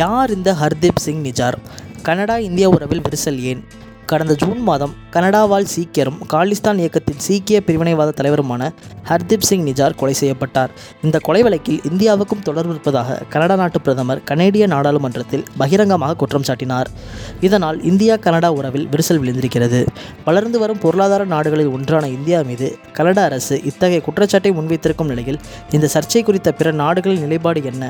யார் இந்த ஹர்தீப் சிங் நிஜ்ஜார்? கனடா இந்திய உறவில் விரிசல் ஏன்? கடந்த ஜூன் மாதம் கனடாவால் சீக்கியரும் காலிஸ்தான் இயக்கத்தின் சீக்கிய பிரிவினைவாத தலைவருமான ஹர்தீப் சிங் நிஜ்ஜார் கொலை செய்யப்பட்டார். இந்த கொலை வழக்கில் இந்தியாவுக்கும் தொடர்பு இருப்பதாக கனடா நாட்டு பிரதமர் கனேடிய நாடாளுமன்றத்தில் பகிரங்கமாக குற்றம் சாட்டினார். இதனால் இந்தியா கனடா உறவில் விரிசல் விழுந்திருக்கிறது. வளர்ந்து வரும் பொருளாதார நாடுகளில் ஒன்றான இந்தியா மீது கனடா அரசு இத்தகைய குற்றச்சாட்டை முன்வைத்திருக்கும் நிலையில் இந்த சர்ச்சை குறித்த பிற நாடுகளின் நிலைப்பாடு என்ன?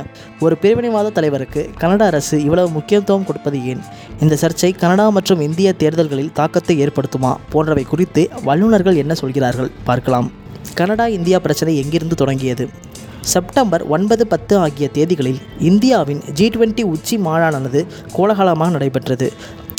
ஒரு பிரிவினைவாத தலைவருக்கு கனடா அரசு இவ்வளவு முக்கியத்துவம் கொடுப்பது ஏன்? இந்த சர்ச்சை கனடா மற்றும் இந்திய தேர்தல் தாக்கத்தை ஏற்படுத்துமா போன்றவை குறித்து வல்லுநர்கள் என்ன சொல்கிறார்கள் பார்க்கலாம். கனடா இந்தியா பிரச்சனை எங்கிருந்து தொடங்கியது? செப்டம்பர் 9, 10 ஆகிய தேதிகளில் இந்தியாவின் G20 உச்சி மாநாடானது கோலாகலமாக நடைபெற்றது.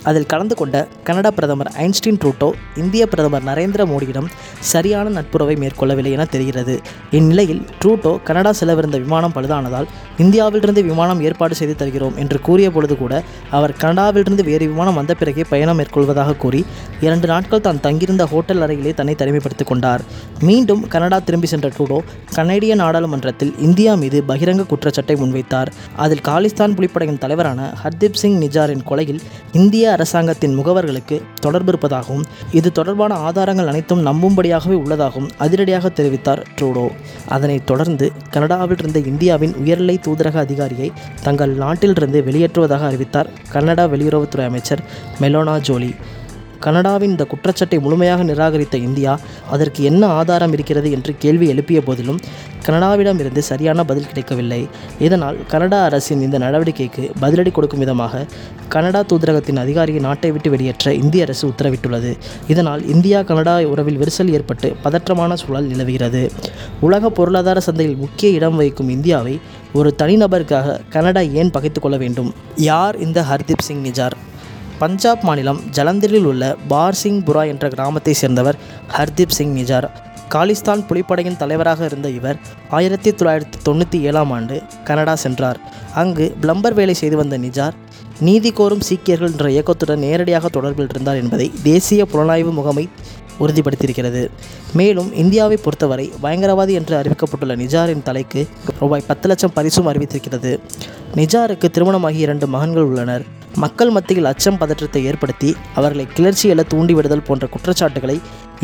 அதில் கலந்து கொண்ட கனடா பிரதமர் ஜஸ்டின் ட்ரூடோ இந்திய பிரதமர் நரேந்திர மோடியிடம் சரியான நட்புறவை மேற்கொள்ளவில்லை என தெரிகிறது. இந்நிலையில் ட்ரூடோ கனடா செல்லவிருந்த விமானம் பழுதானதால் இந்தியாவிலிருந்து விமானம் ஏற்பாடு செய்து தருகிறோம் என்று கூறிய பொழுது கூட அவர் கனடாவிலிருந்து வேறு விமானம் வந்த பிறகே பயணம் மேற்கொள்வதாக கூறி 2 நாட்கள் தான் தங்கியிருந்த ஹோட்டல் அறையிலே தன்னை தனிமைப்படுத்திக் கொண்டார். மீண்டும் கனடா திரும்பி சென்ற ட்ரூடோ கனேடிய நாடாளுமன்றத்தில் இந்தியா மீது பகிரங்க குற்றச்சாட்டை முன்வைத்தார். அதில் காலிஸ்தான் புலிப்படையின் தலைவரான ஹர்தீப் சிங் நிஜ்ஜாரின் கொலையில் இந்திய அரசாங்கத்தின் முகவர்களுக்கு தொடர்பு இருப்பதாகவும் இது தொடர்பான ஆதாரங்கள் அனைத்தும் நம்பும்படியாகவே உள்ளதாகவும் அதிரடியாக தெரிவித்தார் ட்ரூடோ. அதனைத் தொடர்ந்து கனடாவில் இருந்த இந்தியாவின் உயர்நிலை தூதரக அதிகாரியை தங்கள் நாட்டிலிருந்து வெளியேற்றுவதாக அறிவித்தார் கனடா வெளியுறவுத்துறை அமைச்சர் மெலோனா ஜோலி. கனடாவின் இந்த குற்றச்சாட்டை முழுமையாக நிராகரித்த இந்தியா அதற்கு என்ன ஆதாரம் இருக்கிறது என்று கேள்வி எழுப்பிய போதிலும் கனடாவிடமிருந்து சரியான பதில் கிடைக்கவில்லை. இதனால் கனடா அரசின் இந்த நடவடிக்கைக்கு பதிலடி கொடுக்கும் விதமாக கனடா தூதரகத்தின் அதிகாரியை நாட்டை விட்டு வெளியேற்ற இந்திய அரசு உத்தரவிட்டுள்ளது. இதனால் இந்தியா கனடா உறவில் விரிசல் ஏற்பட்டு பதற்றமான சூழல் நிலவுகிறது. உலக பொருளாதார சந்தையில் முக்கிய இடம் வகிக்கும் இந்தியாவை ஒரு தனிநபருக்காக கனடா ஏன் பகைத்து கொள்ள வேண்டும்? யார் இந்த ஹர்தீப் சிங் நிஜ்ஜார்? பஞ்சாப் மாநிலம் ஜலந்தரில் உள்ள பார்சிங் புரா என்ற கிராமத்தை சேர்ந்தவர் ஹர்தீப் சிங் நிஜ்ஜார். காலிஸ்தான் புலிப்படையின் தலைவராக இருந்த இவர் 1997 ஆண்டு கனடா சென்றார். அங்கு பிளம்பர் வேலை செய்து வந்த நிஜ்ஜார் நீதி கோரும் சீக்கியர்கள் என்ற இயக்கத்துடன் நேரடியாக தொடர்பில் இருந்தார் என்பதை தேசிய புலனாய்வு முகமை உறுதிப்படுத்தியிருக்கிறது. மேலும் இந்தியாவை பொறுத்தவரை பயங்கரவாதி என்று அறிவிக்கப்பட்டுள்ள நிஜாரின் தலைக்கு ரூபாய் 10 லட்சம் பரிசும் அறிவித்திருக்கிறது. நிஜாருக்கு திருமணமாகி 2 மகன்கள் உள்ளனர். மக்கள் மத்தியில் அச்சம் பதற்றத்தை ஏற்படுத்தி அவர்களை கிளர்ச்சி எழ தூண்டிவிடுதல் போன்ற குற்றச்சாட்டுகளை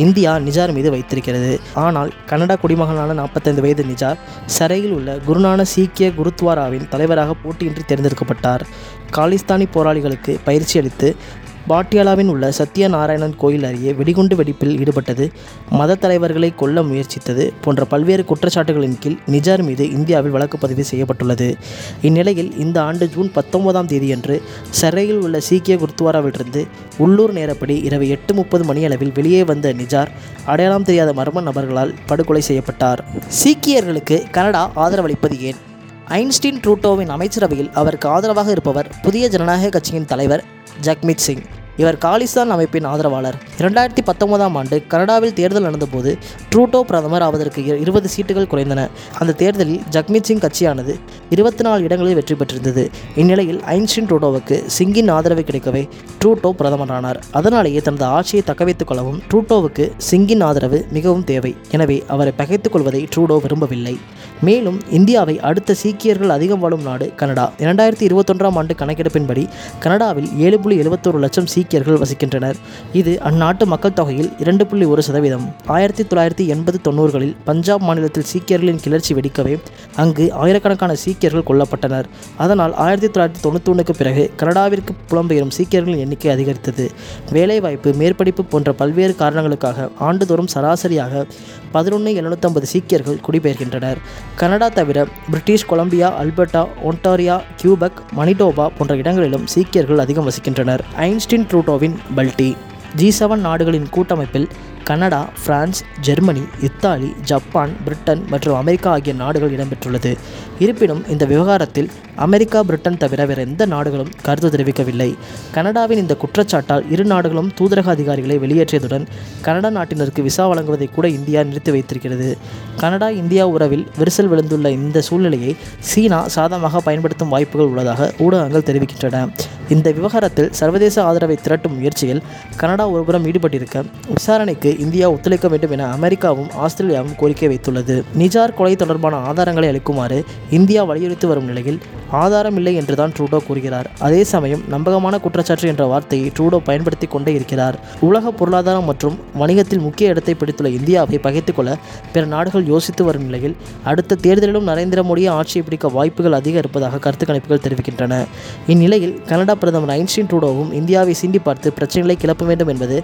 இந்தியா நிஜார் மீது வைத்திருக்கிறது. ஆனால் கனடா குடிமகனான 45 வயது நிஜார் சரையில் உள்ள குருநான சீக்கிய குருத்வாராவின் தலைவராக போட்டியின்றி தேர்ந்தெடுக்கப்பட்டார். காலிஸ்தானி போராளிகளுக்கு பயிற்சி அளித்து பாட்டியாலாவின் உள்ள சத்யநாராயணன் கோயில் அருகே வெடிகுண்டு வெடிப்பில் ஈடுபட்டது, மத தலைவர்களை கொல்ல முயற்சித்தது போன்ற பல்வேறு குற்றச்சாட்டுகளின் கீழ் நிஜார் மீது இந்தியாவில் வழக்கு பதிவு செய்யப்பட்டுள்ளது. இந்நிலையில் இந்த ஆண்டு ஜூன் 19 சரையில் உள்ள சீக்கிய குருத்வாராவிலிருந்து உள்ளூர் நேரப்படி இரவு 8:30 வெளியே வந்த நிஜார் அடையாளம் தெரியாத மர்ம நபர்களால் படுகொலை செய்யப்பட்டார். சீக்கியர்களுக்கு கனடா ஆதரவளிப்பது ஏன்? ஜஸ்டின் ட்ரூடோவின் அமைச்சரவையில் அவருக்கு ஆதரவாக இருப்பவர் புதிய ஜனநாயக கட்சியின் தலைவர் ஜக்மீத் சிங். இவர் காலிஸ்தான் அமைப்பின் ஆதரவாளர். 2019 கனடாவில் தேர்தல் நடந்தபோது ட்ரூடோ பிரதமர் ஆவதற்கு 20 சீட்டுகள் குறைந்தன. அந்த தேர்தலில் ஜக்மீத் சிங் கட்சியானது 24 இடங்களில் வெற்றி பெற்றிருந்தது. இந்நிலையில் ஜஸ்டின் ட்ரூடோவுக்கு சிங்கின் ஆதரவு கிடைக்கவே ட்ரூடோ பிரதமரானார். அதனாலேயே தனது ஆட்சியை தக்கவைத்துக் கொள்ளவும் ட்ரூடோவுக்கு சிங்கின் ஆதரவு மிகவும் தேவை. எனவே அவரை பகைத்துக் கொள்வதை ட்ரூடோ விரும்பவில்லை. மேலும் இந்தியாவை அடுத்த சீக்கியர்கள் அதிகம் வாழும் நாடு கனடா. 2021 கணக்கெடுப்பின்படி கனடாவில் 7.71 லட்சம் சீக்கியர்கள் வசிக்கின்றனர். இது அந்நாட்டு மக்கள் தொகையில் 2.1%. 1980-90களில் பஞ்சாப் மாநிலத்தில் சீக்கியர்களின் கிளர்ச்சி வெடிக்கவே அங்கு ஆயிரக்கணக்கான சீக்கியர்கள் கொல்லப்பட்டனர். அதனால் 1991க்கு பிறகு கனடாவிற்கு புலம்பெயரும் சீக்கியர்களின் எண்ணிக்கை அதிகரித்தது. வேலைவாய்ப்பு, மேற்படிப்பு போன்ற பல்வேறு காரணங்களுக்காக ஆண்டுதோறும் சராசரியாக 11,750 சீக்கியர்கள் குடிபெயர்கின்றனர். கனடா தவிர British Columbia, Alberta, Ontario, Quebec, Manitoba போன்ற இடங்களிலும் சீக்கியர்கள் அதிகம் வசிக்கின்றனர். ஜஸ்டின் ட்ரூடோவின் பல்டி G7 நாடுகளின் கூட்டமைப்பில் Canada, France, Germany, Italy, Japan, Britain மற்றும் அமெரிக்கா ஆகிய நாடுகள் இடம்பெற்றுள்ளது. இருப்பினும் இந்த விவகாரத்தில் அமெரிக்கா, பிரிட்டன் தவிர வேறு எந்த நாடுகளும் கருத்து தெரிவிக்கவில்லை. கனடாவின் இந்த குற்றச்சாட்டால் இரு நாடுகளும் தூதரக அதிகாரிகளை வெளியேற்றியதுடன் கனடா நாட்டினருக்கு விசா வழங்குவதை கூட இந்தியா நிறுத்தி வைத்திருக்கிறது. கனடா இந்தியா உறவில் விரிசல் விழுந்துள்ள இந்த சூழ்நிலையை சீனா சாதகமாக பயன்படுத்தும் வாய்ப்புகள் உள்ளதாக ஊடகங்கள் தெரிவிக்கின்றன. இந்த விவகாரத்தில் சர்வதேச ஆதரவை திரட்டும் முயற்சியில் கனடா ஒருபுறம் ஈடுபட்டிருக்க விசாரணைக்கு இந்தியா ஒத்துழைக்க வேண்டும் என அமெரிக்காவும் ஆஸ்திரேலியாவும் கோரிக்கை வைத்துள்ளது. நிஜார் கொலை தொடர்பான ஆதாரங்களை அளிக்குமாறு இந்தியா வலியுறுத்தி வரும் நிலையில் ஆதாரம் இல்லை என்றுதான் ட்ரூடோ கூறுகிறார். அதே சமயம் நம்பகமான குற்றச்சாட்டு என்ற வார்த்தையை ட்ரூடோ பயன்படுத்தி கொண்டே இருக்கிறார். உலக பொருளாதாரம் மற்றும் வணிகத்தில் முக்கிய இடத்தை பிடித்துள்ள இந்தியாவை பகைத்துக்கொள்ள பிற நாடுகள் யோசித்து வரும் நிலையில் அடுத்த தேர்தலிலும் நரேந்திர மோடியை ஆட்சியை பிடிக்க வாய்ப்புகள் அதிகம் இருப்பதாக கருத்து கணிப்புகள் தெரிவிக்கின்றன. இந்நிலையில் கனடா பிரதமர் ஜஸ்டின் ட்ரூடோவும் இந்தியாவை சீண்டி பார்த்து பிரச்சனைகளை கிளப்ப வேண்டும் என்பது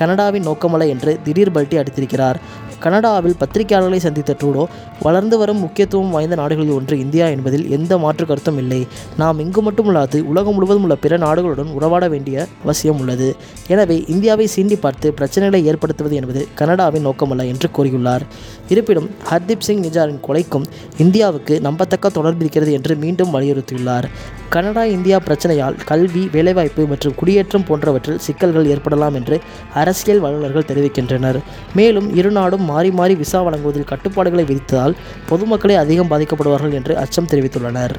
கனடாவின் நோக்கமல்ல என்று திடீர் பல்டி அடித்திருக்கிறார். கனடாவில் பத்திரிகையாளர்களை சந்தித்த ட்ரூடோ, வளர்ந்து வரும் முக்கியத்துவம் வாய்ந்த நாடுகளில் ஒன்று இந்தியா என்பதில் எந்த மாற்று கருத்தும் இல்லை. நாம் இங்கு மட்டுமல்லாது உலகம் முழுவதும் உள்ள பிற நாடுகளுடன் உறவாட வேண்டிய அவசியம் உள்ளது. எனவே இந்தியாவை சீண்டி பார்த்து பிரச்சனைகளை ஏற்படுத்துவது என்பது கனடாவின் நோக்கமல்ல என்று கூறியுள்ளார். இருப்பினும் ஹர்தீப் சிங் நிஜ்ஜாரின் கொலைக்கும் இந்தியாவுக்கு நம்பத்தக்க தொடர்பு இருக்கிறது என்று மீண்டும் வலியுறுத்தியுள்ளார். கனடா இந்தியா பிரச்சனையால் கல்வி, வேலைவாய்ப்பு மற்றும் குடியேற்றம் போன்றவற்றில் சிக்கல்கள் ஏற்படலாம் என்று அரசியல் வல்லுநர்கள் தெரிவிக்கின்றனர். மேலும் இரு நாடும் மாறி மாறி விசா வழங்குவதில் கட்டுப்பாடுகளை விதித்ததால் பொதுமக்களே அதிகம் பாதிக்கப்படுவார்கள் என்று அச்சம் தெரிவித்துள்ளனர்.